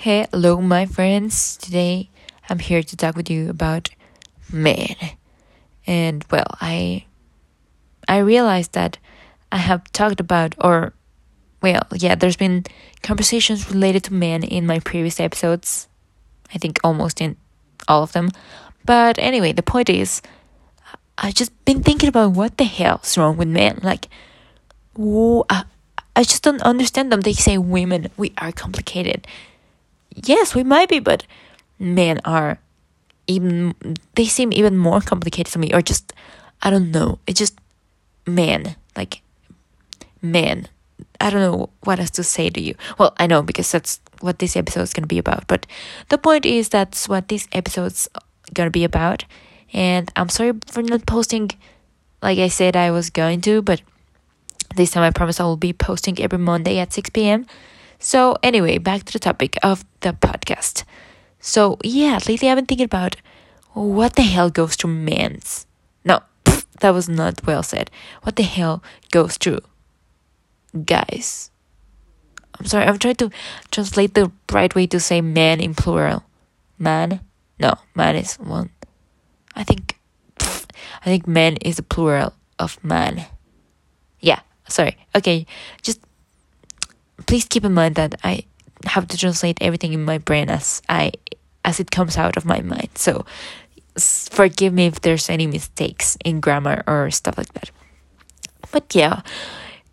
Hello my friends, today I'm here to talk with you about men. And well, I realized that I have talked about, or well, yeah, there's been conversations related to men in my previous episodes. I think almost in all of them. But anyway, the point is, I've just been thinking about what the hell's wrong with men. Like, whoa, I just don't understand them. They say women, we are complicated. Yes, we might be, but men are they seem even more complicated to me, or just, I don't know, it's just men, I don't know what else to say to you. Well, I know, because that's what this episode is going to be about, but the point is that's what this episode's going to be about, and I'm sorry for not posting like I said I was going to, but this time I promise I will be posting every Monday at 6 p.m. So anyway, back to the topic of the podcast. So yeah, lately I've been thinking about what the hell goes through men's. No, that was not well said. What the hell goes through guys. I'm sorry, I'm trying to translate the right way to say man in plural. Man? No, man is one. I think man is the plural of man. Yeah, sorry. Okay, just please keep in mind that I have to translate everything in my brain as it comes out of my mind. So forgive me if there's any mistakes in grammar or stuff like that. But yeah,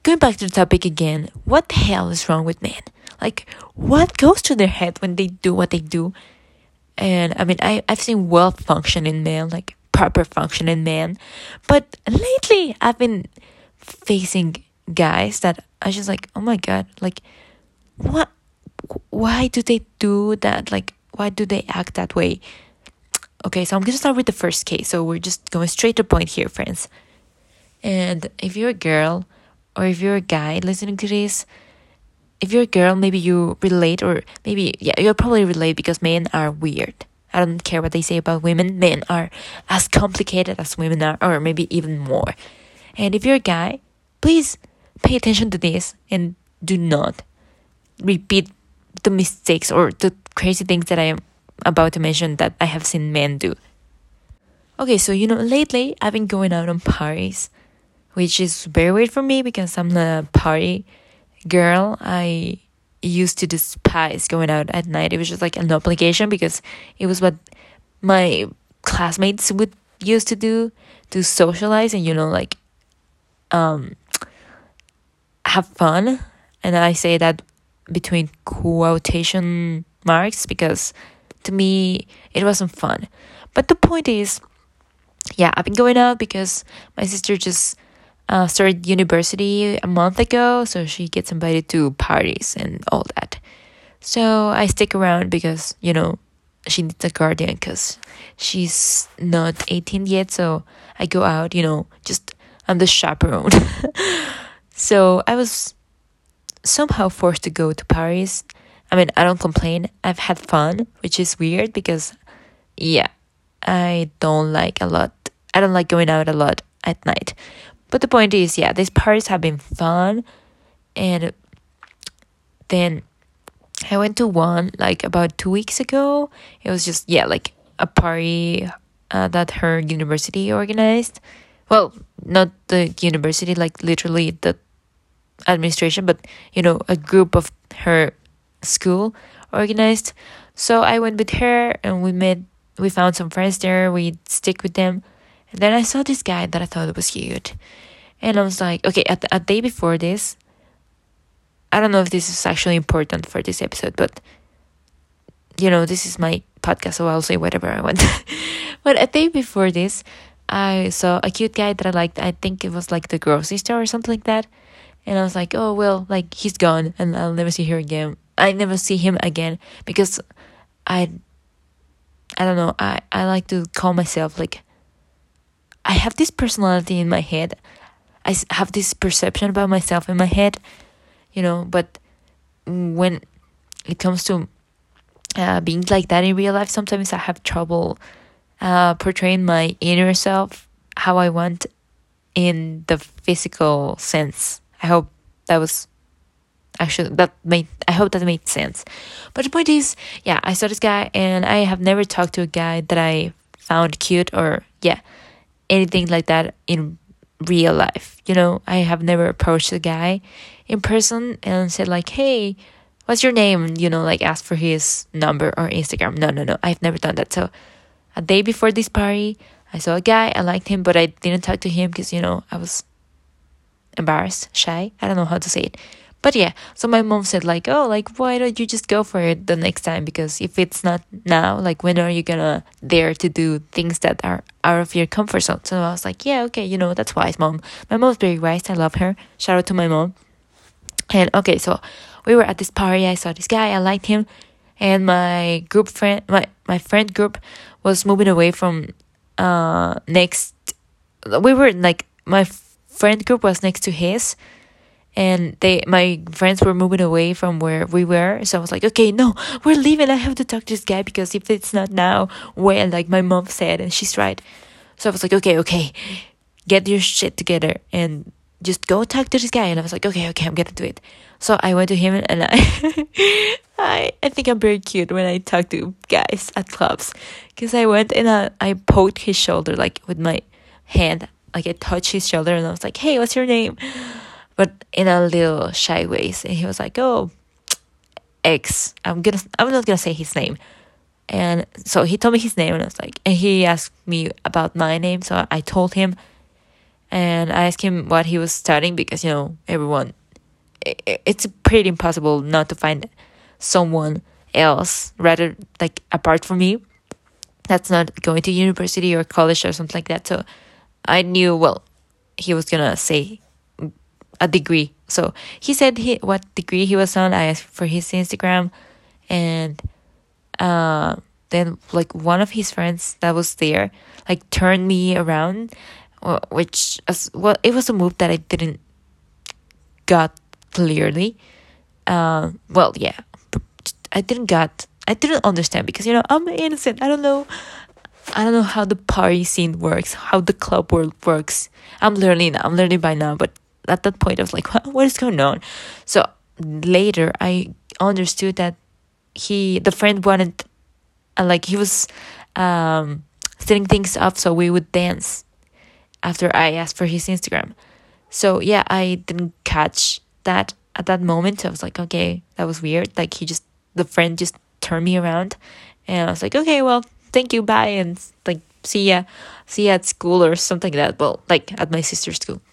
going back to the topic again, what the hell is wrong with men? Like, what goes through their head when they do what they do? And I mean, I've seen well-functioning men, like proper-functioning men. But lately, I've been facing guys that I just like, oh my god, like, what? Why do they do that? Like, why do they act that way? Okay, so I'm gonna start with the first case. So we're just going straight to the point here, friends. And if you're a girl, or if you're a guy listening to this, if you're a girl, maybe you relate, or maybe, yeah, you'll probably relate, because men are weird. I don't care what they say about women. Men are as complicated as women are, or maybe even more. And if you're a guy, please pay attention to this and do not repeat the mistakes or the crazy things that I am about to mention that I have seen men do. Okay, so you know, lately I've been going out on parties, which is very weird for me because I'm not a party girl. I used to despise going out at night. It was just like an obligation because it was what my classmates would used to do to socialize and, you know, like have fun. And I say that between quotation marks because to me it wasn't fun. But the point is, yeah, I've been going out because my sister just started university a month ago, so she gets invited to parties and all that. So I stick around because, you know, she needs a guardian because she's not 18 yet. So I go out, you know, just I'm the chaperone. So I was somehow forced to go to Paris. I mean, I don't complain. I've had fun, which is weird because, yeah, I don't like going out a lot at night. But the point is, yeah, these parties have been fun. And then I went to one like about 2 weeks ago. It was just, yeah, like a party that her university organized. Well, not the university, like literally the administration, but you know, a group of her school organized. So I went with her and we found some friends there, we stick with them. And then I saw this guy that I thought was cute, and I was like, okay, a day before this, I don't know if this is actually important for this episode, but you know, this is my podcast, so I'll say whatever I want. But a day before this, I saw a cute guy that I liked. I think it was like the grocery store or something like that. And I was like, oh, well, like, he's gone and I'll never see her again. I never see him again because I don't know. I like to call myself, like, I have this personality in my head. I have this perception about myself in my head, you know. But when it comes to being like that in real life, sometimes I have trouble portraying my inner self how I want in the physical sense. I hope that was I hope that made sense. But the point is, yeah, I saw this guy, and I have never talked to a guy that I found cute or, yeah, anything like that in real life. You know, I have never approached a guy in person and said like, hey, what's your name? You know, like ask for his number or Instagram. No. I've never done that. So a day before this party, I saw a guy. I liked him, but I didn't talk to him because, you know, I was embarrassed, shy. I don't know how to say it. But yeah, so my mom said like, oh, like, why don't you just go for it the next time? Because if it's not now, like, when are you gonna dare to do things that are out of your comfort zone? So I was like, yeah, okay, you know, that's wise, mom. My mom's very wise. I love her. Shout out to my mom. And okay, so we were at this party. I saw this guy. I liked him. And my group friend, my friend group was moving away from my friend group was next to his. And my friends were moving away from where we were. So I was like, okay, no, we're leaving. I have to talk to this guy because if it's not now, when, like my mom said, and she's right. So I was like, okay, get your shit together and just go talk to this guy. And I was like, okay, I'm going to do it. So I went to him and I think I'm very cute when I talk to guys at clubs. Because I went and I poked his shoulder, like with my hand. Like I touched his shoulder and I was like, hey, what's your name? But in a little shy ways. And he was like, oh, X. I'm not going to say his name. And so he told me his name. And I was like, and he asked me about my name. So I told him. And I asked him what he was studying. Because, you know, everyone, it's pretty impossible not to find someone else. Rather, like, apart from me. That's not going to university or college or something like that. So I knew, well, he was going to say a degree. So he said what degree he was on. I asked for his Instagram, and then like one of his friends that was there like turned me around, which it was a move that I didn't got clearly. I didn't understand because, you know, I'm innocent. I don't know how the party scene works, how the club world works. I'm learning by now, but at that point I was like, what is going on? So later I understood that the friend wanted, like, he was setting things up so we would dance after I asked for his Instagram. So yeah, I didn't catch that at that moment. So I was like, okay, that was weird. Like the friend just turned me around and I was like, okay, well, thank you, bye, and like see ya at school or something like that. Well, like at my sister's school.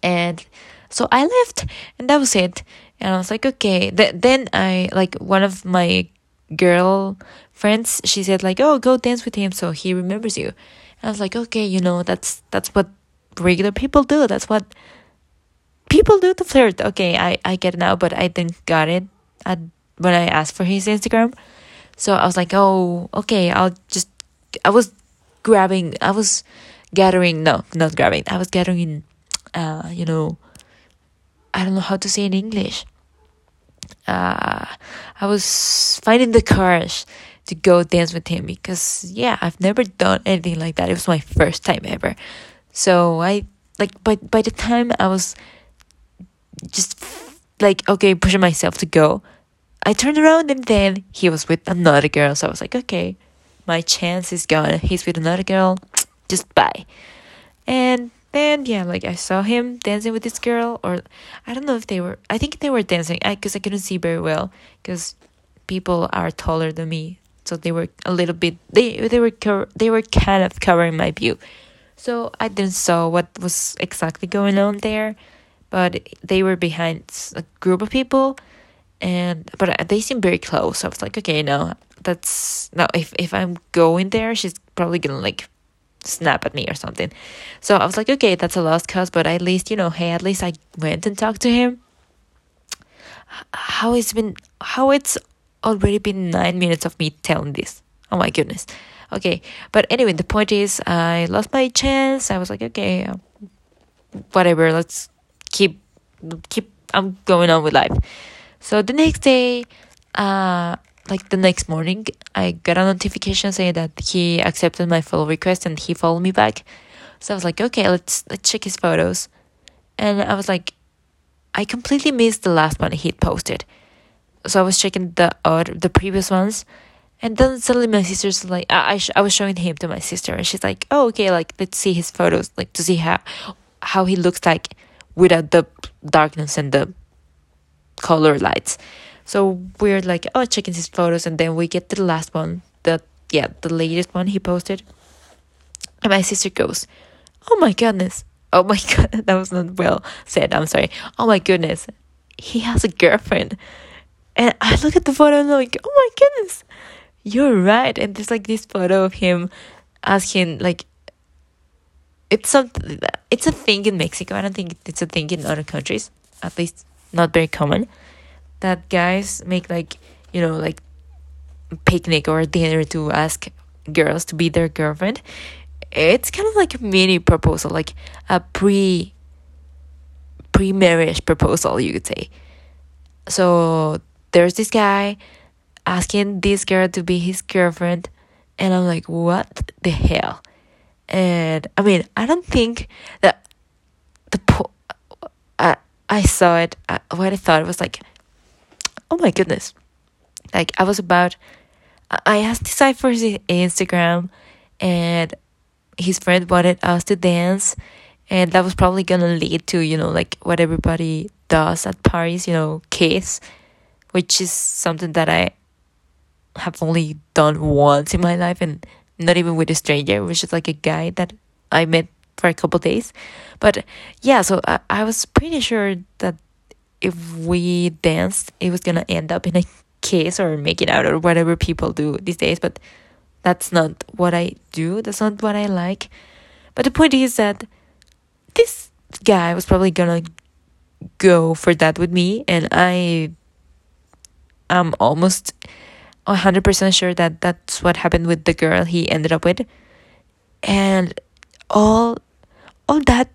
And so I left, and that was it. And I was like, okay. Then I, like, one of my girl friends, she said like, oh, go dance with him so he remembers you. And I was like, okay, you know, that's what regular people do. That's what people do to flirt. Okay, I get it now, but I didn't got it when I asked for his Instagram. So I was like, oh, okay, I was gathering, you know, I don't know how to say in English. I was finding the courage to go dance with him because, yeah, I've never done anything like that. It was my first time ever. So I, like, by the time I was just like, okay, pushing myself to go, I turned around and then he was with another girl. So I was like, okay, my chance is gone. He's with another girl. Just bye. And yeah, like I saw him dancing with this girl, or I don't know if they were, I think they were dancing because I couldn't see very well because people are taller than me, so they were a little bit, they were kind of covering my view, so I didn't saw what was exactly going on there, but they were behind a group of people, but they seemed very close. So I was like, okay, no, if I'm going there, she's probably gonna like snap at me or something. So I was like, okay, that's a lost cause, but at least, you know, hey, at least I went and talked to him. How it's already been 9 minutes of me telling this. Oh my goodness. Okay, but anyway, the point is I lost my chance. I was like, okay, whatever, let's keep I'm going on with life. So the next day, like the next morning, I got a notification saying that he accepted my follow request and he followed me back. So I was like, okay, let's check his photos. And I was like, I completely missed the last one he'd posted. So I was checking the previous ones. And then suddenly my sister's like, I was showing him to my sister. And she's like, oh, okay, like, let's see his photos. Like, to see how he looks like without the darkness and the color lights. So we're like, oh, checking his photos. And then we get to the last one. The latest one he posted. And my sister goes, oh, my goodness. Oh, my God. That was not well said. I'm sorry. Oh, my goodness. He has a girlfriend. And I look at the photo and I'm like, oh, my goodness. You're right. And there's like this photo of him asking, like, it's a thing in Mexico. I don't think it's a thing in other countries, at least not very common, that guys make like, you know, like picnic or dinner to ask girls to be their girlfriend. It's kind of like a mini proposal, like a pre-marriage proposal, you could say. So there's this guy asking this girl to be his girlfriend, and I'm like, what the hell? And I mean, I don't think that I saw it. What I thought was like, oh my goodness! Like I asked this guy for his Instagram, and his friend wanted us to dance, and that was probably gonna lead to, you know, like what everybody does at parties, you know, kiss, which is something that I have only done once in my life, and not even with a stranger, which is like a guy that I met for a couple of days. But yeah, so I was pretty sure that if we danced, it was gonna end up in a kiss or making out or whatever people do these days. But that's not what I do. That's not what I like. But the point is that this guy was probably gonna go for that with me, and I am almost 100% sure that that's what happened with the girl he ended up with. And all that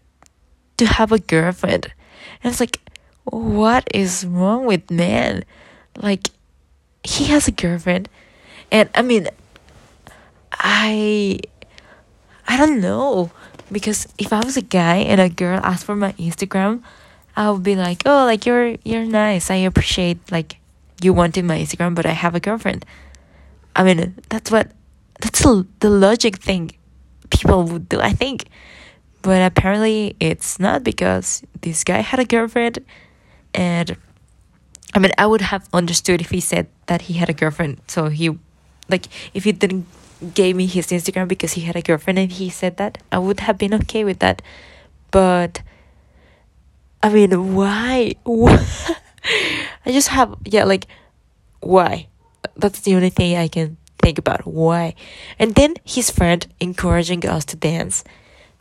to have a girlfriend. And it's like, what is wrong with man? Like, he has a girlfriend. And I mean, I don't know, because if I was a guy and a girl asked for my Instagram, I would be like, oh, like you're nice, I appreciate like you wanted my Instagram, but I have a girlfriend. I mean, that's the logic thing people would do, I think. But apparently it's not, because this guy had a girlfriend. And I mean, I would have understood if he said that he had a girlfriend. So he, like, if he didn't gave me his Instagram because he had a girlfriend and he said that, I would have been okay with that. But I mean, why? I just have, yeah, like, why? That's the only thing I can think about, why? And then his friend encouraging us to dance.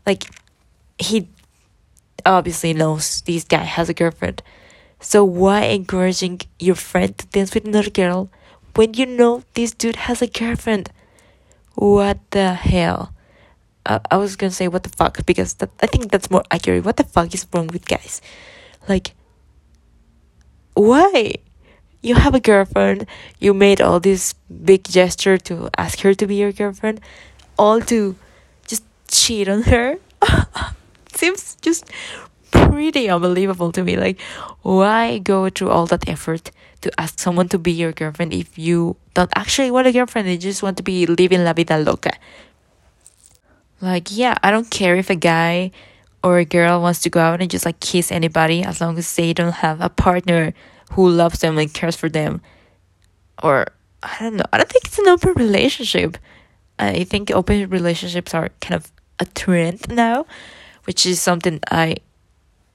Like, he obviously knows this guy has a girlfriend. So why encouraging your friend to dance with another girl when you know this dude has a girlfriend? What the hell? I was gonna say what the fuck, because I think that's more accurate. What the fuck is wrong with guys? Like, why? You have a girlfriend, you made all this big gesture to ask her to be your girlfriend, all to just cheat on her. Seems just pretty unbelievable to me. Like, why go through all that effort to ask someone to be your girlfriend if you don't actually want a girlfriend, you just want to be living la vida loca? Like, yeah, I don't care if a guy or a girl wants to go out and just like kiss anybody, as long as they don't have a partner who loves them and cares for them. Or I don't know, I don't think it's an open relationship. I think open relationships are kind of a trend now, which is something I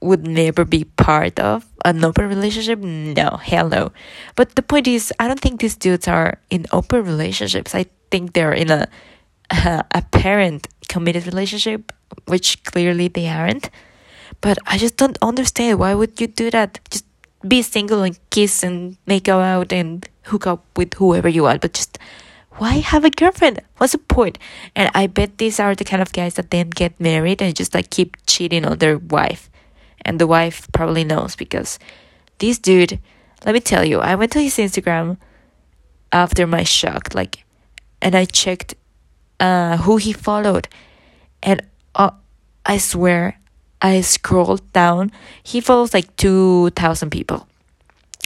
would never be part of. An open relationship? No, hell no. But the point is, I don't think these dudes are in open relationships. I think they're in a apparent committed relationship, which clearly they aren't. But I just don't understand, why would you do that? Just be single and kiss and make out and hook up with whoever you want, but just why have a girlfriend? What's the point? And I bet these are the kind of guys that then get married and just like keep cheating on their wife, and the wife probably knows, because this dude, let me tell you, I went to his Instagram after my shock, like, and I checked who he followed, and I swear I scrolled down. He follows like 2,000 people.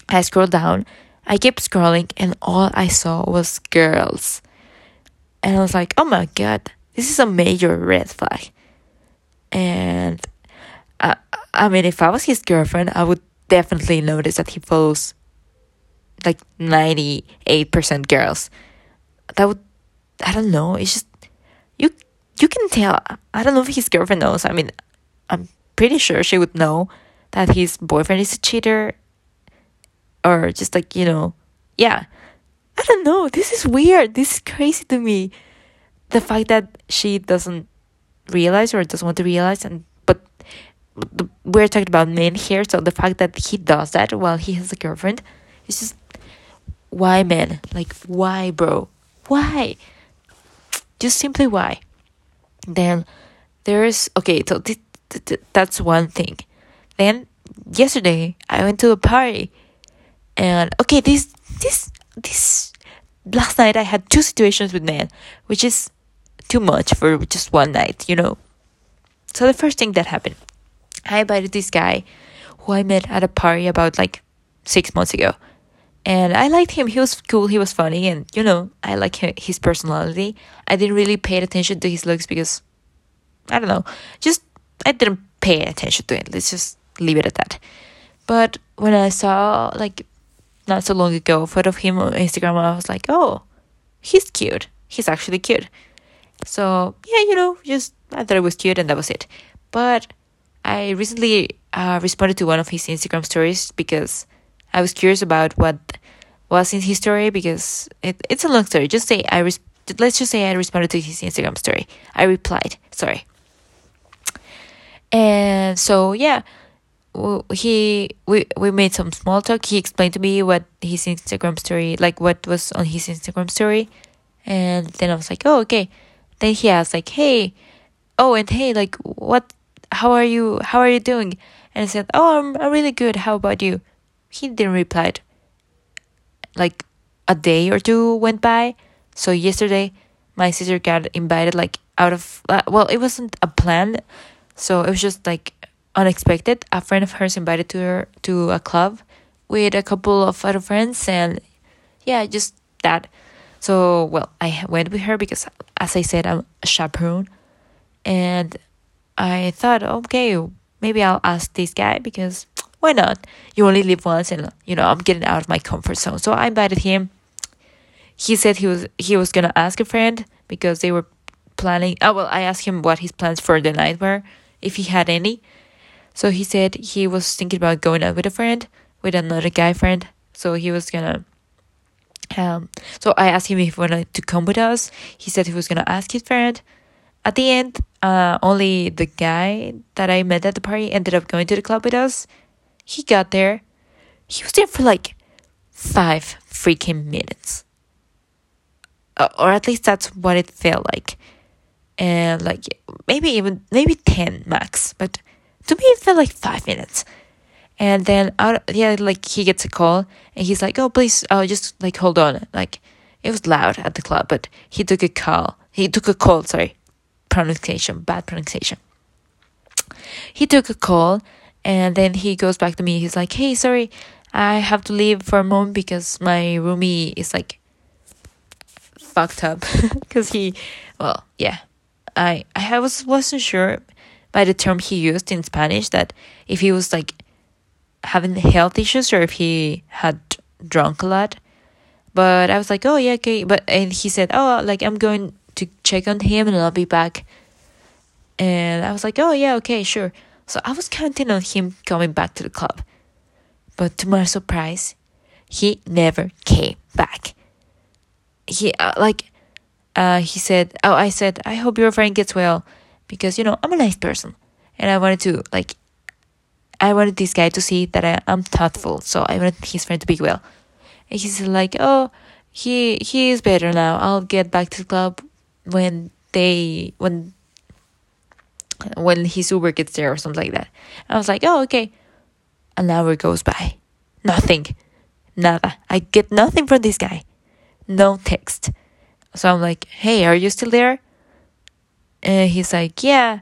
I scrolled down. I kept scrolling and all I saw was girls. And I was like, oh my god, this is a major red flag. And I mean, if I was his girlfriend, I would definitely notice that he follows like 98% girls. That would, I don't know, it's just, you can tell. I don't know if his girlfriend knows. I mean, I'm pretty sure she would know that his boyfriend is a cheater. Or just like, you know, yeah. I don't know, this is weird. This is crazy to me. The fact that she doesn't realize or doesn't want to realize, and but we're talking about men here, so the fact that he does that while he has a girlfriend, it's just, why, man? Like, why, bro? Why? Just simply why? Then there's, okay, so that's one thing. Then yesterday I went to a party, and okay, this last night I had two situations with men, which is too much for just one night, you know. So the first thing that happened, I invited this guy who I met at a party about like 6 months ago, and I liked him. He was cool, he was funny, and you know, I like his personality. I didn't really pay attention to his looks because I don't know, just I didn't pay attention to it, let's just leave it at that. But when I saw like not so long ago a photo of him on Instagram, I was like, oh, he's cute, he's actually cute. So yeah, you know, just I thought it was cute and that was it. But I recently responded to one of his Instagram stories because I was curious about what was in his story, because it's a long story. Just say let's just say I responded to his Instagram story. I replied, sorry. And so yeah, we made some small talk. He explained to me what his Instagram story, like what was on his Instagram story, and then I was like, oh, okay. Then he asked like, hey, like, what? How are you doing? And I said, oh, I'm really good, how about you? He didn't reply. Like a day or two went by. So yesterday my sister got invited like out of well, it wasn't a plan, so it was just like unexpected. A friend of hers invited her to a club with a couple of other friends, and yeah, just that. So well, I went with her because, as I said, I'm a chaperone, and I thought, okay, maybe I'll ask this guy because why not? You only live once, and you know, I'm getting out of my comfort zone. So I invited him. He said he was gonna ask a friend because they were planning. Oh well, I asked him what his plans for the night were, if he had any. So he said he was thinking about going out with a friend, with another guy friend. So he was gonna so I asked him if he wanted to come with us. He said he was gonna ask his friend. At the end, only the guy that I met at the party ended up going to the club with us. He got there. He was there for like 5 freaking minutes. Or at least that's what it felt like. And like maybe 10 max. But to me, it felt like 5 minutes. And then, yeah, like he gets a call and he's like, oh, please, just like hold on. Like it was loud at the club, but he took a call. He took a call, sorry. Bad pronunciation. He took a call, and then he goes back to me. He's like, hey, sorry, I have to leave for a moment because my roomie is like fucked up because I wasn't sure by the term he used in Spanish, that if he was like having health issues or if he had drunk a lot. But I was like, oh yeah, okay. But and he said, oh, like I'm going to check on him and I'll be back. And I was like, oh yeah, okay, sure. So I was counting on him coming back to the club, but to my surprise, he never came back. He said, oh, I said, I hope your friend gets well, because you know, I'm a nice person, and I wanted this guy to see that I'm thoughtful, so I wanted his friend to be well. And he said like, oh, he is better now, I'll get back to the club when his Uber gets there or something like that. I was like, oh, okay. An hour goes by. Nothing. Nada. I get nothing from this guy. No text. So I'm like, hey, are you still there? And he's like, yeah.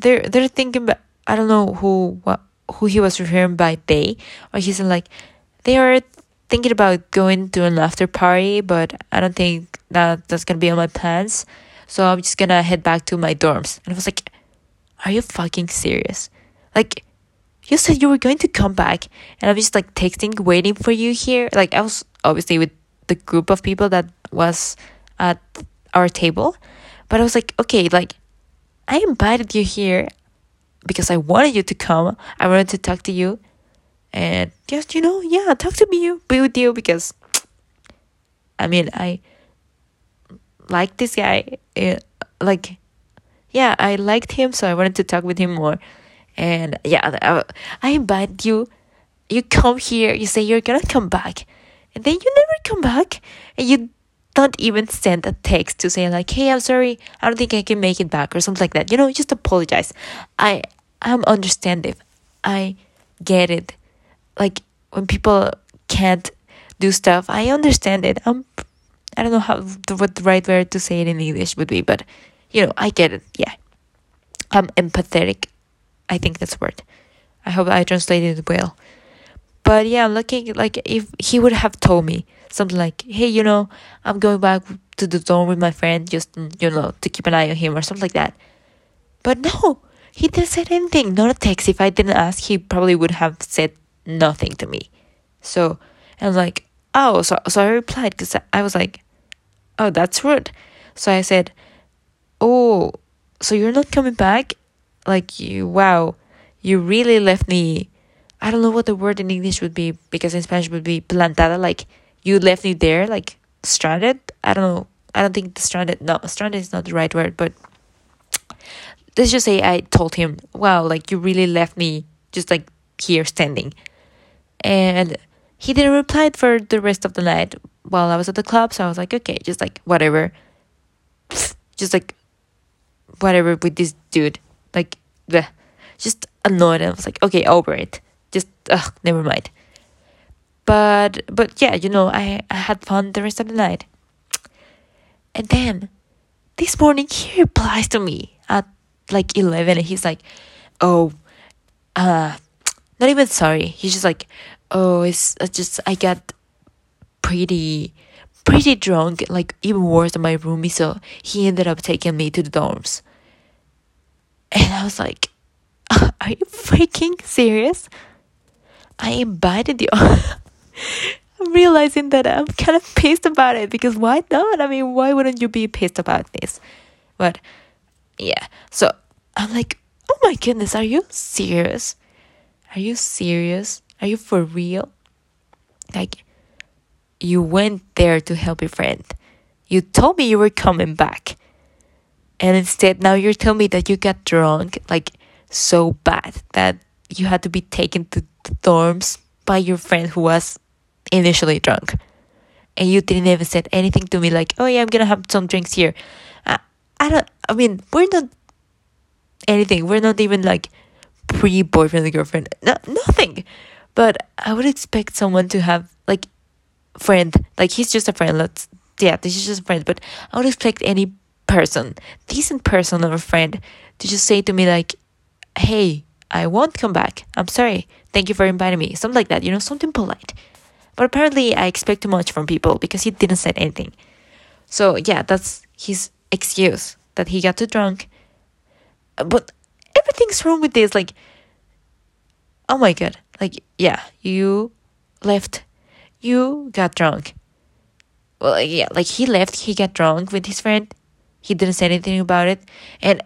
they're thinking about, I don't know who he was referring by they, or he's like, they are thinking about going to an after party, but I don't think that's gonna be on my plans, so I'm just gonna head back to my dorms. And I was like, are you fucking serious? Like, you said you were going to come back, and I'm just like texting, waiting for you here. Like, I was obviously with the group of people that was at our table, but I was like, okay, like, I invited you here because I wanted you to come. I wanted to talk to you, and just, you know, yeah, talk to me, be with you, because I mean, I like this guy, like, yeah, I liked him, so I wanted to talk with him more. And yeah, I invite you, you come here, you say you're gonna come back, and then you never come back, and you don't even send a text to say like, hey, I'm sorry, I don't think I can make it back, or something like that, you know, just apologize. I'm understanding, I get it, like, when people can't do stuff, I understand it. I don't know what the right word to say it in English would be, but you know, I get it. Yeah, I'm empathetic, I think that's the word. I hope I translated it well. But yeah, looking like if he would have told me something like, hey, you know, I'm going back to the dorm with my friend, just, you know, to keep an eye on him or something like that. But no, he didn't say anything, not a text. If I didn't ask, he probably would have said nothing to me. So I was like, oh, so I replied, because I was like, oh, that's rude. So I said, oh, so you're not coming back? Like, you really left me. I don't know what the word in English would be, because in Spanish would be plantada, like, you left me there, like, stranded. I don't know, I don't think stranded is not the right word, but let's just say I told him, wow, like, you really left me just like here standing. And he didn't reply for the rest of the night while I was at the club, so I was like, okay, just like whatever, just like whatever with this dude, like, bleh. Just annoyed, and I was like, okay, over it, just never mind. But yeah, you know, I had fun the rest of the night. And then this morning he replies to me at like 11, and he's like, oh, not even sorry, he's just like, oh, it's just I got pretty drunk, like even worse than my roomie, so he ended up taking me to the dorms. And I was like, are you freaking serious? I invited you. I'm realizing that I'm kind of pissed about it, because why not? I mean, why wouldn't you be pissed about this? But yeah, so I'm like, oh my goodness, are you serious? Are you serious? Are you for real? Like, you went there to help your friend. You told me you were coming back. And instead, now you're telling me that you got drunk, like, so bad that you had to be taken to the dorms by your friend who was initially drunk. And you didn't even say anything to me, like, oh yeah, I'm gonna have some drinks here. I mean, we're not anything. We're not even, like, pre-boyfriend and girlfriend. No, nothing. But I would expect someone to have, like, friend. Like, he's just a friend. This is just a friend. But I would expect any decent person or a friend to just say to me like, hey, I won't come back, I'm sorry, thank you for inviting me, something like that, you know, something polite. But apparently I expect too much from people, because he didn't say anything. So yeah, that's his excuse, that he got too drunk. But everything's wrong with this, like, oh my god, like, yeah, you left, you got drunk. Well, yeah, like, he left, he got drunk with his friend. He didn't say anything about it. And,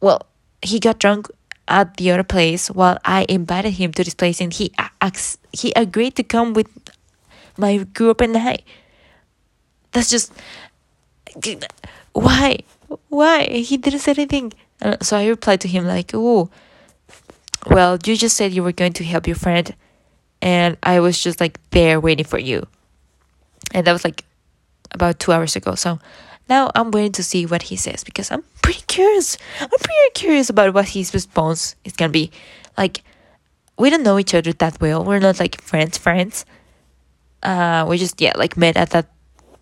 well, he got drunk at the other place while I invited him to this place. And he agreed to come with my group and I. That's just... why? Why? He didn't say anything. So I replied to him like, oh, well, you just said you were going to help your friend. And I was just like there waiting for you. And that was like about 2 hours ago. So... now I'm waiting to see what he says, because I'm pretty curious. I'm pretty curious about what his response is going to be. Like, we don't know each other that well. We're not like friends. We just, yeah, like met at that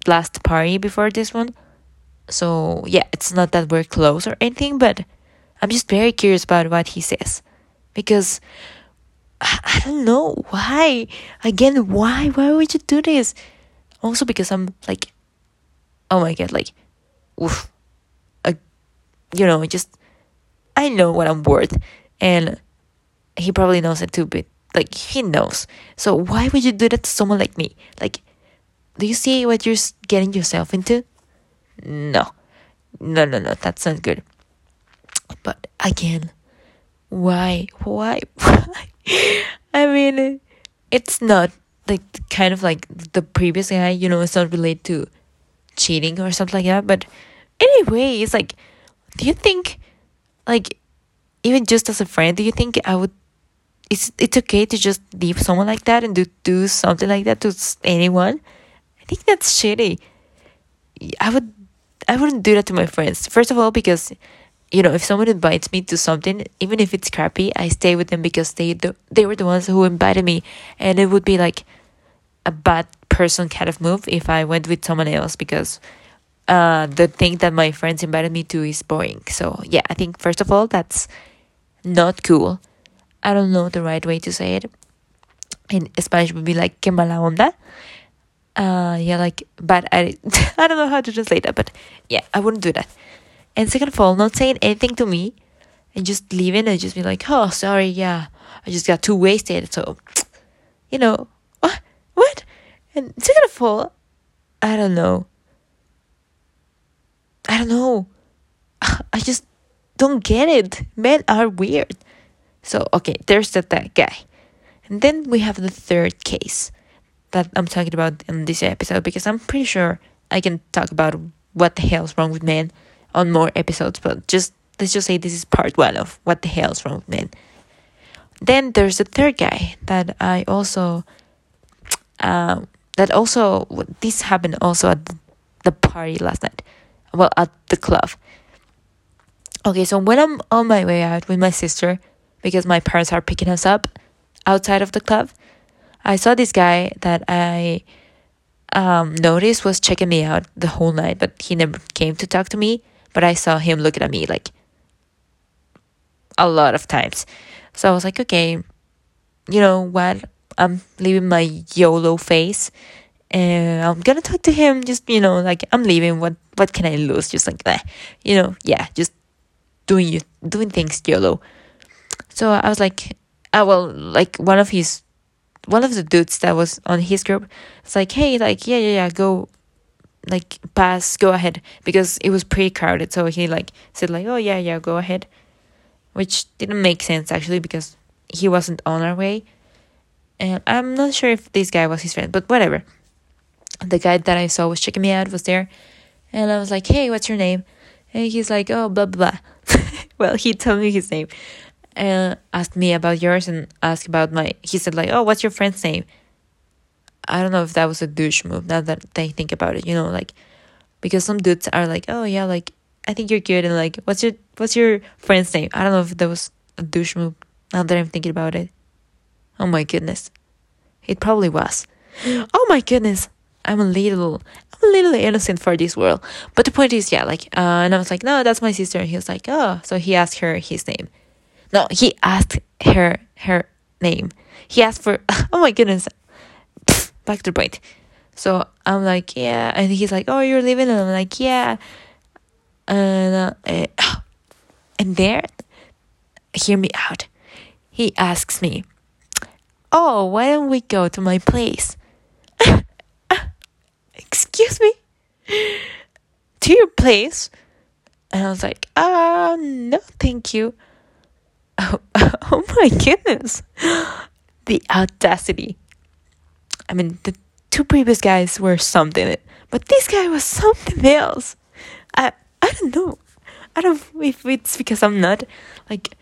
last party before this one. So yeah, it's not that we're close or anything, but I'm just very curious about what he says, because I don't know why. Again, why would you do this? Also because I'm like, oh my god, like, oof, you know, just, I know what I'm worth, and he probably knows it too, but like, he knows. So why would you do that to someone like me? Like, do you see what you're getting yourself into? No, that's not good. But again, why? I mean, it's not like kind of like the previous guy, you know, it's not related to cheating or something like that. But anyway, it's like, do you think, like, even just as a friend, do you think I would, it's okay to just leave someone like that and do something like that to anyone? I think that's shitty. I wouldn't do that to my friends. First of all, because, you know, if someone invites me to something, even if it's crappy, I stay with them because they were the ones who invited me. And it would be like a bad person kind of move if I went with someone else, because the thing that my friends invited me to is boring. So yeah, I think first of all, that's not cool. I don't know the right way to say it. In Spanish would be like, que mala onda. Yeah, like, but I don't know how to translate that, but yeah, I wouldn't do that. And second of all, not saying anything to me and just leaving and just be like, oh, sorry, yeah, I just got too wasted. So, you know, what? And second of all, I don't know. I just don't get it. Men are weird. So, okay, there's that guy. And then we have the third case that I'm talking about in this episode, because I'm pretty sure I can talk about what the hell's wrong with men on more episodes, but just let's just say this is part one of what the hell's wrong with men. Then there's the third guy that I also this happened also at the party last night, well, at the club. Okay, so when I'm on my way out with my sister, because my parents are picking us up outside of the club, I saw this guy that I noticed was checking me out the whole night, but he never came to talk to me. But I saw him looking at me like a lot of times. So I was like, okay, you know what? I'm leaving my YOLO face and I'm gonna talk to him. Just, you know, like, I'm leaving. What can I lose? Just like that, you know? Yeah, just doing things YOLO. So I was like, one of the dudes that was on his group, it's like, hey, like, yeah, go, like, pass, go ahead, because it was pretty crowded. So he like said like, oh yeah, go ahead, which didn't make sense actually, because he wasn't on our way, and I'm not sure if this guy was his friend, but whatever. The guy that I saw was checking me out was there, and I was like, hey, what's your name? And he's like, oh, blah blah blah. Well, he told me his name and asked me about yours and asked about my... He said like, oh, what's your friend's name? I don't know if that was a douche move, now that I think about it, you know, like, because some dudes are like, oh yeah, like, I think you're cute, and like, what's your friend's name? I don't know if that was a douche move, now that I'm thinking about it. Oh my goodness, it probably was. Oh my goodness, I'm a little innocent for this world. But the point is, yeah, like, and I was like, no, that's my sister. And he was like, oh, so he asked her his name. No, he asked her name. He asked for... Oh my goodness. Back to the point. So I'm like, yeah. And he's like, oh, you're leaving? And I'm like, yeah. And there, hear me out. He asks me, oh, why don't we go to my place? Excuse me? To your place? And I was like, no, thank you. Oh my goodness, the audacity. I mean, the two previous guys were something, but this guy was something else. I don't know. I don't know if it's because I'm not like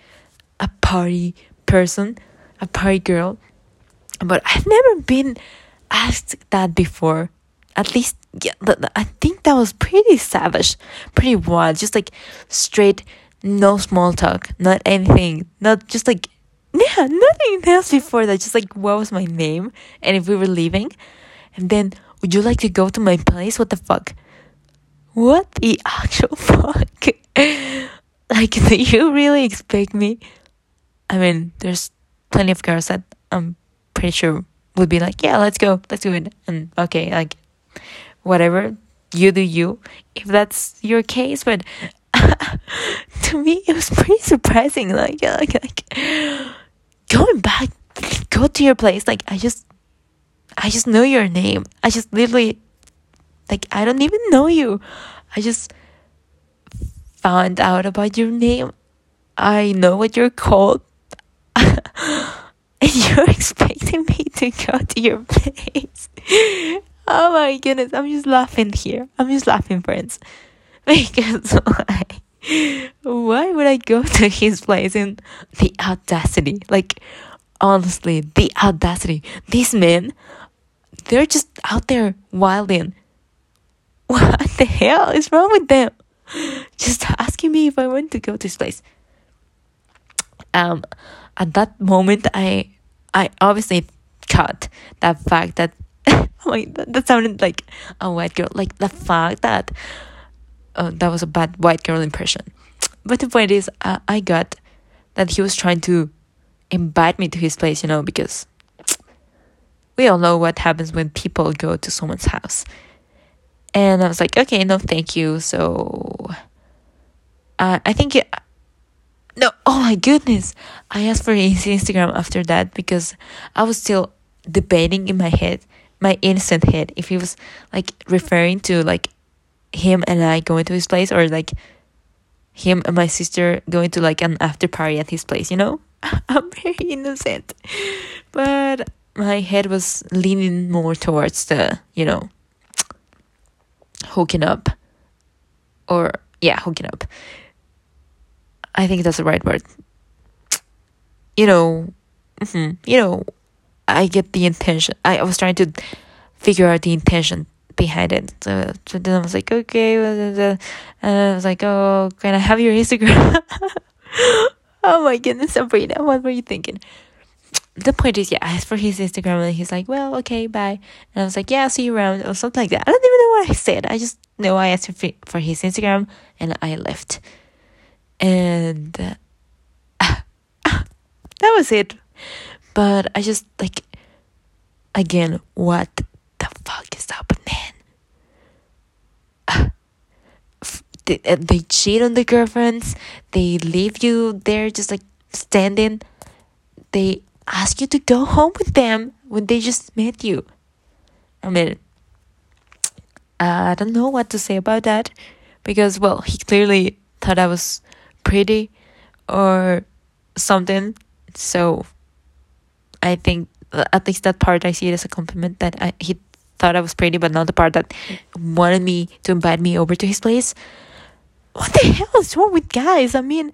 a party person, a party girl, but I've never been asked that before. At least, yeah, I think that was pretty savage, pretty wild, just like straight. No small talk, not anything, not just like, yeah, nothing else before that. Just like, what was my name? And if we were leaving, and then, would you like to go to my place? What the fuck? What the actual fuck? Like, do you really expect me? I mean, there's plenty of girls that I'm pretty sure would be like, yeah, let's do it. And okay, like, whatever, you do you, if that's your case. But to me, it was pretty surprising. Like going back, go to your place. Like, I just know your name. I just literally, like, I don't even know you. I just found out about your name. I know what you're called. And you're expecting me to go to your place. Oh my goodness, I'm just laughing here. I'm just laughing, friends. Because why would I go to his place? And the audacity, like, honestly, the audacity. These men, they're just out there wilding. What the hell is wrong with them? Just asking me if I want to go to his place. At that moment, I obviously caught that fact that, oh my, that sounded like a white girl. Like, the fact that, that was a bad white girl impression. But the point is, I got that he was trying to invite me to his place, you know, because we all know what happens when people go to someone's house. And I was like, okay, no, thank you. So, I think, no, oh my goodness. I asked for his Instagram after that because I was still debating in my head, my innocent head, if he was, like, referring to, like, him and I going to his place, or, like, him and my sister going to, like, an after party at his place, you know? I'm very innocent. But my head was leaning more towards the, you know, hooking up, or yeah, hooking up, I think that's the right word, you know. You know, I get the intention. I was trying to figure out the intention behind it. So then I was like, okay, and I was like, oh, can I have your Instagram? Oh my goodness, Sabrina, what were you thinking? The point is, yeah, I asked for his Instagram, and he's like, well, okay, bye. And I was like, yeah, I'll see you around, or something like that. I don't even know what I said. I just know I asked for his Instagram, and I left. And that was it. But I just, like, again, what the fuck is up, man? They cheat on the girlfriends. They leave you there just, like, standing. They ask you to go home with them when they just met you. I mean, I don't know what to say about that, because, well, he clearly thought I was pretty or something. So I think at least that part, I see it as a compliment, that he thought I was pretty, but not the part that wanted me to invite me over to his place. What the hell is wrong with guys? I mean,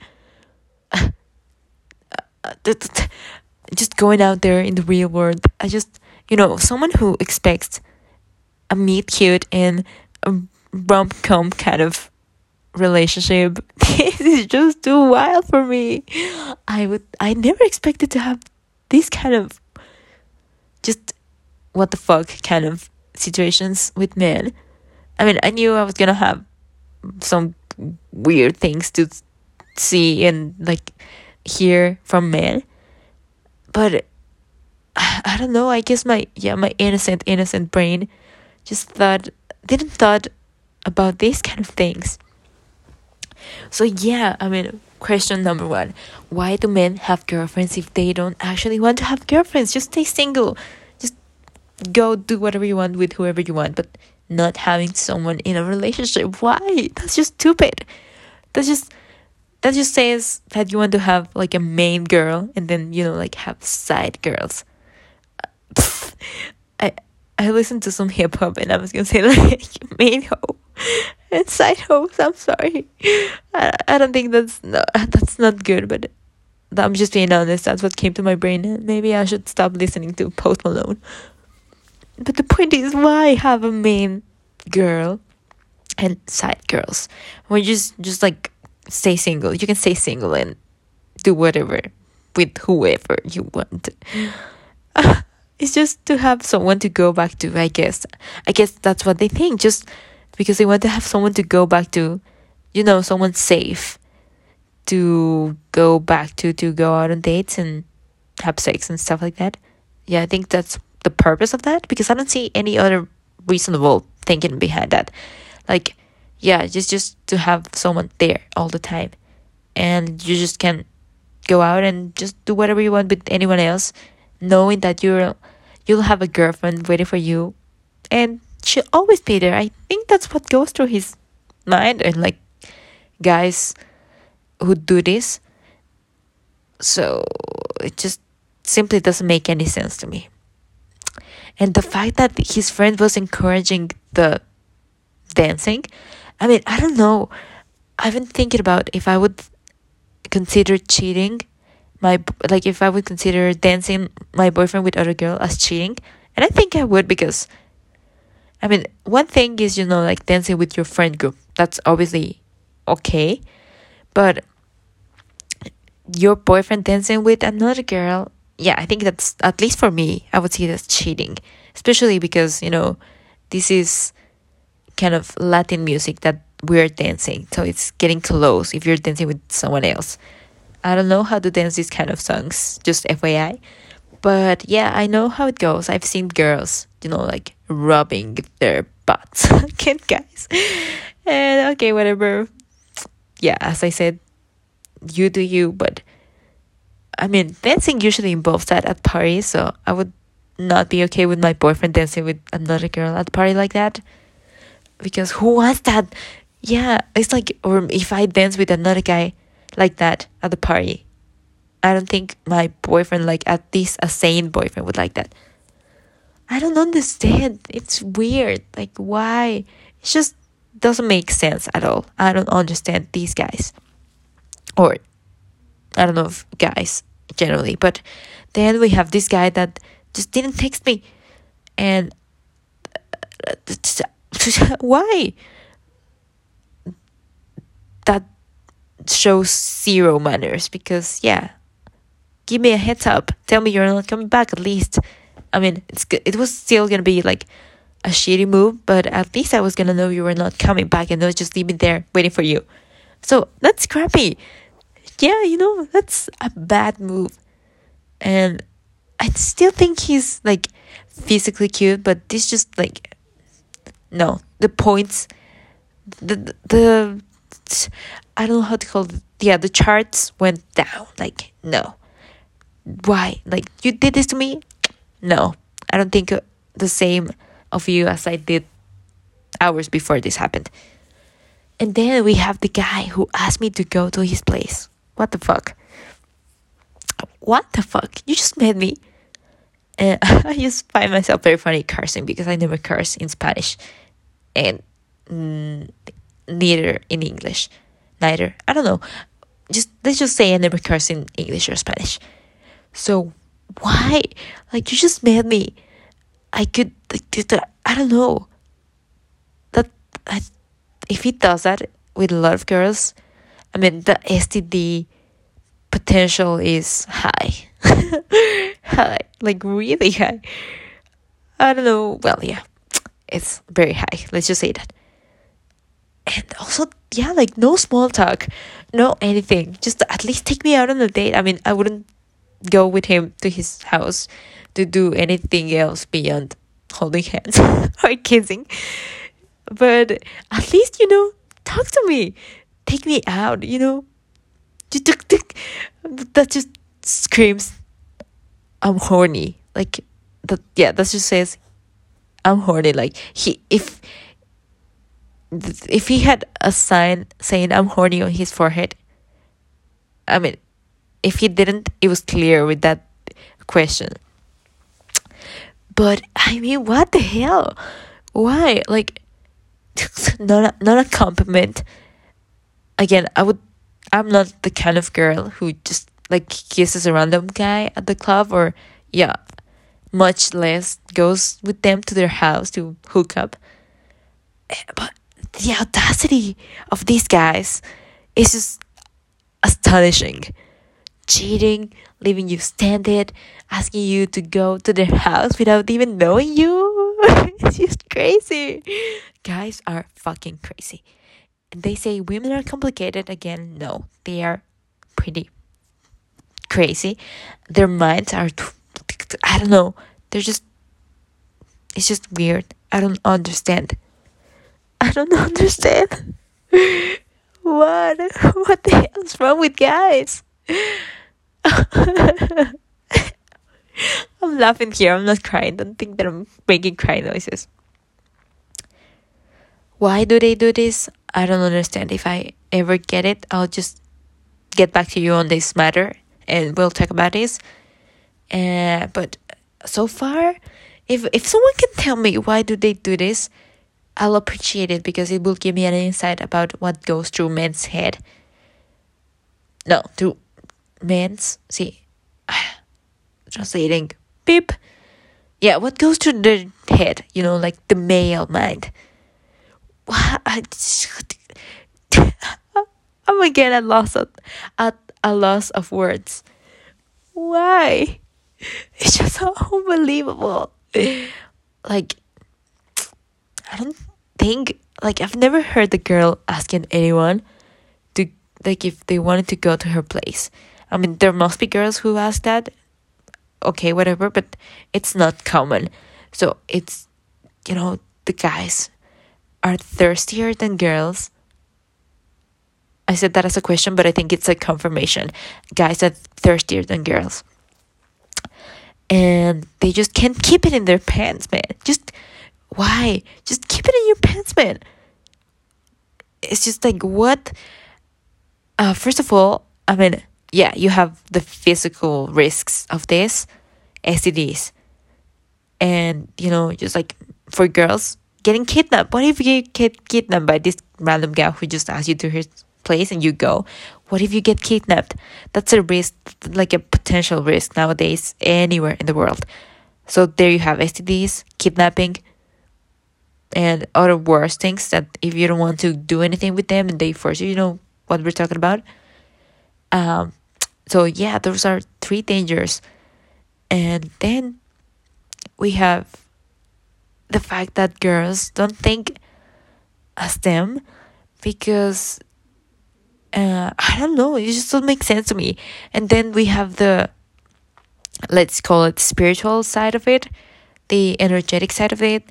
just going out there in the real world, I just, you know, someone who expects a meet cute and a rom-com kind of relationship, this is just too wild for me. I never expected to have this kind of just what the fuck kind of situations with men. I mean, I knew I was gonna have some weird things to see and, like, hear from men, but I don't know, I guess my innocent brain just didn't thought about these kind of things. So yeah, I mean, question number one, why do men have girlfriends if they don't actually want to have girlfriends? Just stay single, just go do whatever you want with whoever you want, but not having someone in a relationship. Why? That's just stupid. That just says that you want to have, like, a main girl and then, you know, like, have side girls. I listened to some hip hop and I was gonna say, like, main hoe and side hoes. I'm sorry. I don't think that's not good, but I'm just being honest. That's what came to my brain. Maybe I should stop listening to Post Malone. But the point is, why have a main girl and side girls? We're just like, stay single. You can stay single and do whatever with whoever you want. It's just to have someone to go back to, I guess. I guess that's what they think. Just because they want to have someone to go back to, you know, someone safe to go back to go out on dates and have sex and stuff like that. Yeah, I think that's the purpose of that, because I don't see any other reasonable thinking behind that. Like, yeah, just to have someone there all the time, and you just can go out and just do whatever you want with anyone else, knowing that you'll have a girlfriend waiting for you, and she'll always be there. I think that's what goes through his mind, and like guys who do this. So it just simply doesn't make any sense to me. And the fact that his friend was encouraging the dancing, I mean, I don't know. I've been thinking about if I would consider cheating, if I would consider dancing my boyfriend with other girl as cheating. And I think I would, because, I mean, one thing is, dancing with your friend group. That's obviously okay. But your boyfriend dancing with another girl, yeah, I think that's, at least for me, I would see it as cheating. Especially because, this is kind of Latin music that we're dancing. So it's getting close if you're dancing with someone else. I don't know how to dance these kind of songs, just FYI. But yeah, I know how it goes. I've seen girls, rubbing their butts again, guys. And okay, whatever. Yeah, as I said, you do you, but I mean, dancing usually involves that at parties, so I would not be okay with my boyfriend dancing with another girl at a party like that, because who wants that? Yeah, it's like, or if I dance with another guy like that at the party, I don't think my boyfriend, at least a sane boyfriend, would like that. I don't understand. It's weird. Why? It just doesn't make sense at all. I don't understand these guys. Or, I don't know if guys generally. But then we have this guy that just didn't text me. And why? That shows zero manners. Because, yeah, give me a heads up. Tell me you're not coming back, at least. I mean, it was still going to be a shitty move, but at least I was going to know you were not coming back and not just leave me there waiting for you. So that's crappy. Yeah, that's a bad move. And I still think he's physically cute, but this just no, the points, the I don't know how to call it. Yeah, the charts went down. No. Why? You did this to me? No, I don't think the same of you as I did hours before this happened. And then we have the guy who asked me to go to his place. What the fuck? What the fuck? You just made me. And I just find myself very funny cursing, because I never curse in Spanish. And neither in English. Neither. I don't know. Let's just say I never curse in English or Spanish. So why? You just made me. I could, I don't know. If he does that with a lot of girls, I mean, the STD potential is high. High. Really high. I don't know. Well, yeah. It's very high. Let's just say that. And also, yeah, no small talk. No anything. Just at least take me out on a date. I mean, I wouldn't go with him to his house to do anything else beyond holding hands or kissing. But at least, talk to me. Take me out, That just screams, I'm horny. That just says, I'm horny. If he had a sign saying I'm horny on his forehead, I mean, if he didn't, it was clear with that question. But, I mean, what the hell? Why? Not a compliment. Again, I'm not the kind of girl who just, kisses a random guy at the club, or, yeah, much less goes with them to their house to hook up. But the audacity of these guys is just astonishing. Cheating, leaving you stranded, asking you to go to their house without even knowing you. It's just crazy. Guys are fucking crazy. And they say women are complicated. Again, no, they are pretty crazy. Their minds are, I don't know, they're just, it's just weird. I don't understand. What the hell's wrong with guys? I'm laughing here. I'm not crying. Don't think that I'm making cry noises. Why do they do this? I don't understand. If I ever get it, I'll just get back to you on this matter and we'll talk about this. But so far, if someone can tell me why do they do this, I'll appreciate it because it will give me an insight about what goes through men's head. No, through men's, see, translating, beep. Yeah, what goes through their head, you know, like the male mind. I'm again at a loss of words. Why? It's just so unbelievable. Like, I don't think, like, I've never heard a girl asking anyone to, like, if they wanted to go to her place. I mean, there must be girls who ask that. Okay, whatever, but it's not common. So it's, you know, the guys are thirstier than girls. I said that as a question, but I think it's a confirmation. Guys are thirstier than girls. And they just can't keep it in their pants, man. Just, why? Just keep it in your pants, man. It's just like, what? First of all, I mean, yeah, you have the physical risks of this, STDs. And, you know, just like for girls, getting kidnapped. What if you get kidnapped by this random guy who just asks you to her place and you go? What if you get kidnapped? That's a risk, like a potential risk nowadays anywhere in the world. So there you have STDs, kidnapping, and other worse things that if you don't want to do anything with them and they force you, you know what we're talking about. So yeah, those are three dangers. And then we have the fact that girls don't think as them because, I don't know, it just doesn't make sense to me. And then we have the, let's call it spiritual side of it, the energetic side of it.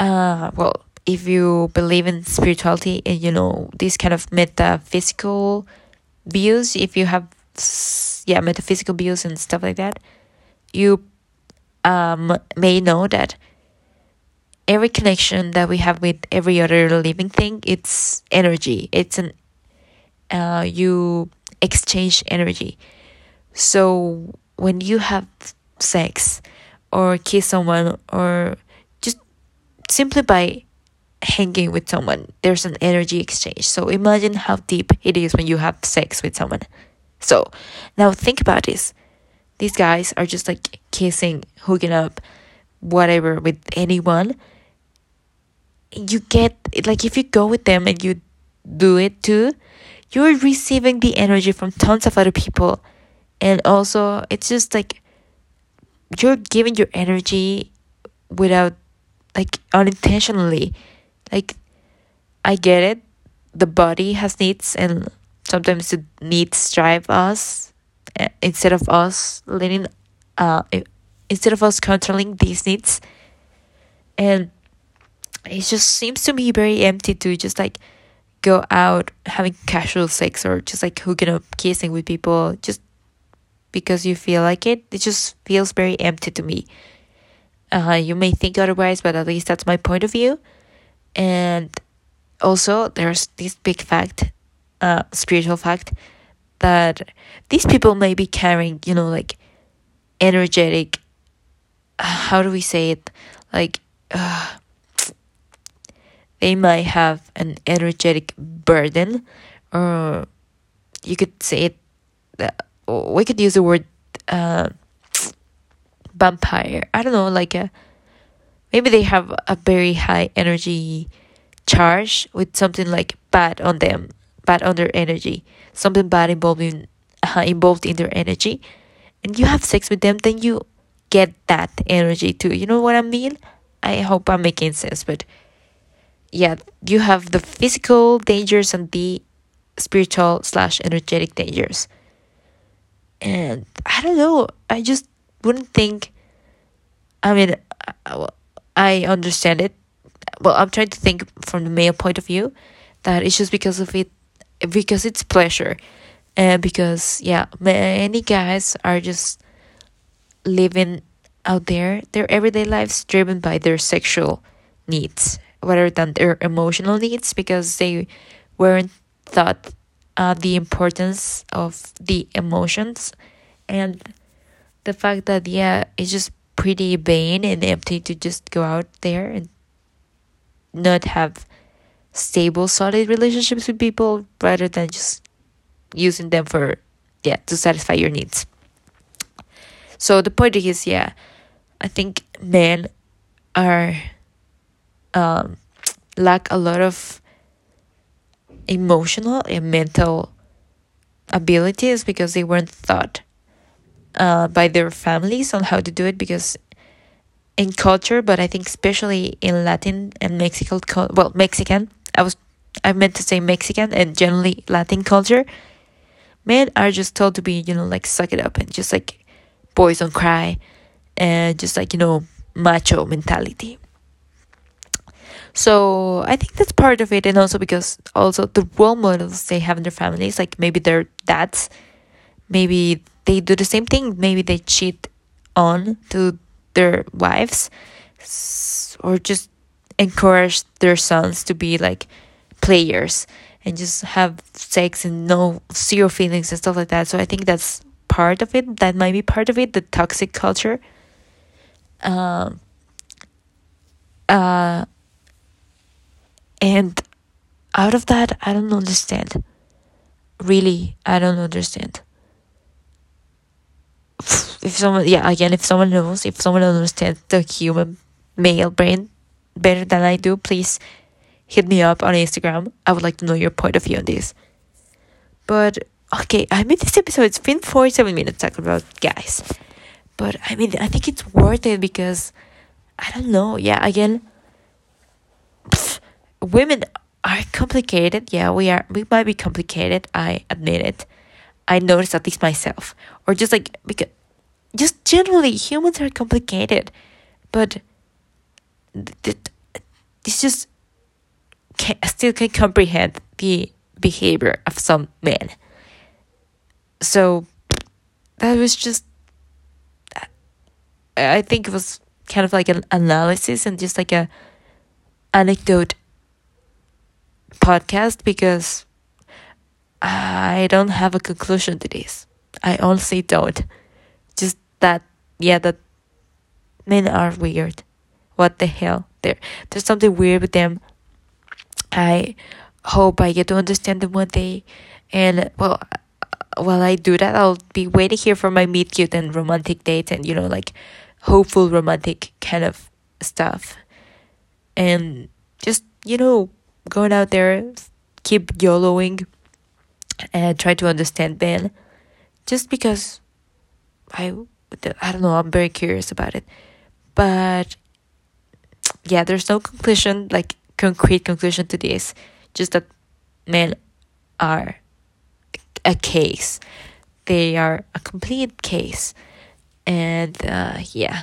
Well, if you believe in spirituality and, you know, these kind of metaphysical views, if you have, yeah, metaphysical views and stuff like that, you may know that every connection that we have with every other living thing, it's energy. It's an you exchange energy. So when you have sex or kiss someone or just simply by hanging with someone, there's an energy exchange. So imagine how deep it is when you have sex with someone. So now think about this. These guys are just like kissing, hooking up, whatever, with anyone. You get, like, if you go with them and you do it too, you're receiving the energy from tons of other people. And also, it's just like, you're giving your energy without, like, unintentionally. Like, I get it. The body has needs, and sometimes the needs drive us instead of us letting, instead of us controlling these needs. And it just seems to me very empty to just like go out having casual sex or just like hooking up, kissing with people just because you feel like it. It just feels very empty to me. You may think otherwise, but at least that's my point of view. And also there's this big fact, spiritual fact, that these people may be carrying, you know, like energetic, how do we say it, like, they might have an energetic burden, or you could say it, we could use the word vampire, I don't know, like a, maybe they have a very high energy charge with something like bad on them, bad on their energy, something bad involved in their energy, and you have sex with them, then you get that energy too. You know what I mean? I hope I'm making sense. But yeah, you have the physical dangers and the spiritual / energetic dangers. And I don't know, I just wouldn't think, I mean, I understand it. Well, I'm trying to think from the male point of view that it's just because of it, because it's pleasure. And because, yeah, many guys are just living out there, their everyday lives driven by their sexual needs rather than their emotional needs, because they weren't taught the importance of the emotions. And the fact that, yeah, it's just pretty vain and empty to just go out there and not have stable, solid relationships with people rather than just using them for, yeah, to satisfy your needs. So the point is, yeah, I think men are lack a lot of emotional and mental abilities because they weren't taught by their families on how to do it, because in culture, but I think especially in Latin and Mexican, I meant to say Mexican and generally Latin culture, men are just told to be, you know, like, suck it up and just, like, boys don't cry, and just, like, you know, macho mentality. So I think that's part of it. And also because also the role models they have in their families, like maybe their dads, maybe they do the same thing, maybe they cheat on to their wives, or just encourage their sons to be like players and just have sex and no zero feelings and stuff like that. So I think that's part of it. That might be part of it, the toxic culture. And out of that, I don't understand. Really, I don't understand. If someone knows, if someone understands the human male brain better than I do, please hit me up on Instagram. I would like to know your point of view on this. But, okay, I mean, this episode, it's been 47 minutes talking about guys. But, I mean, I think it's worth it because, I don't know, yeah, again, women are complicated. Yeah, we might be complicated, I admit it. I noticed at least myself, or just like, because just generally humans are complicated, but it's just, I still can't comprehend the behavior of some men. So that was just, I think it was kind of like an analysis and just like a anecdote podcast, because I don't have a conclusion to this. I honestly don't. Just that, yeah, that men are weird. What the hell? There's something weird with them. I hope I get to understand them one day. And, well, while I do that, I'll be waiting here for my meet cute and romantic dates and, you know, like, hopeful romantic kind of stuff. And just, you know, going out there, keep YOLOing and try to understand Ben, just because I don't know, I'm very curious about it. But yeah, there's no conclusion, like concrete conclusion to this, just that men are a case. They are a complete case. And yeah,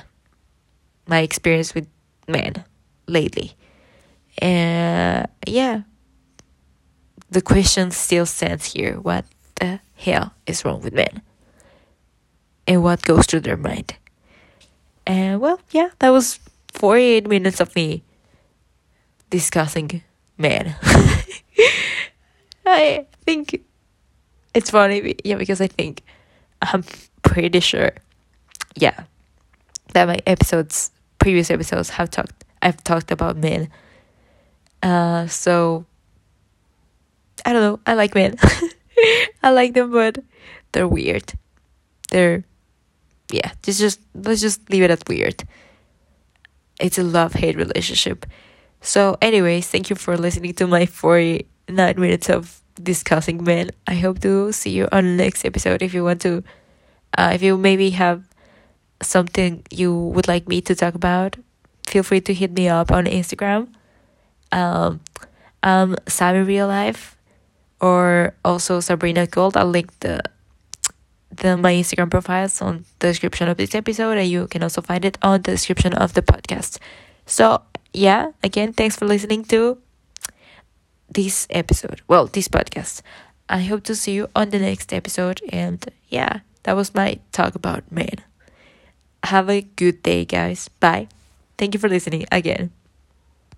my experience with men lately. And yeah, the question still stands here. What the hell is wrong with men? And what goes through their mind? And well, yeah, that was 48 minutes of me discussing men. I think it's funny, yeah, because I think, I'm pretty sure, yeah, that my previous episodes I've talked about men. So I don't know, I like men. I like them, but they're weird. They're, yeah, let's just leave it at weird. It's a love-hate relationship. So anyways, thank you for listening to my 49 minutes of discussing men. I hope to see you on the next episode. If you want to, if you maybe have something you would like me to talk about, feel free to hit me up on Instagram. Sammy Real Life, or also Sabrina Gold. I'll link then my Instagram profiles on the description of this episode, and you can also find it on the description of the podcast. So yeah, again, thanks for listening to this episode, well, this podcast. I hope to see you on the next episode, and yeah, that was my talk about men. Have a good day, guys. Bye. Thank you for listening again.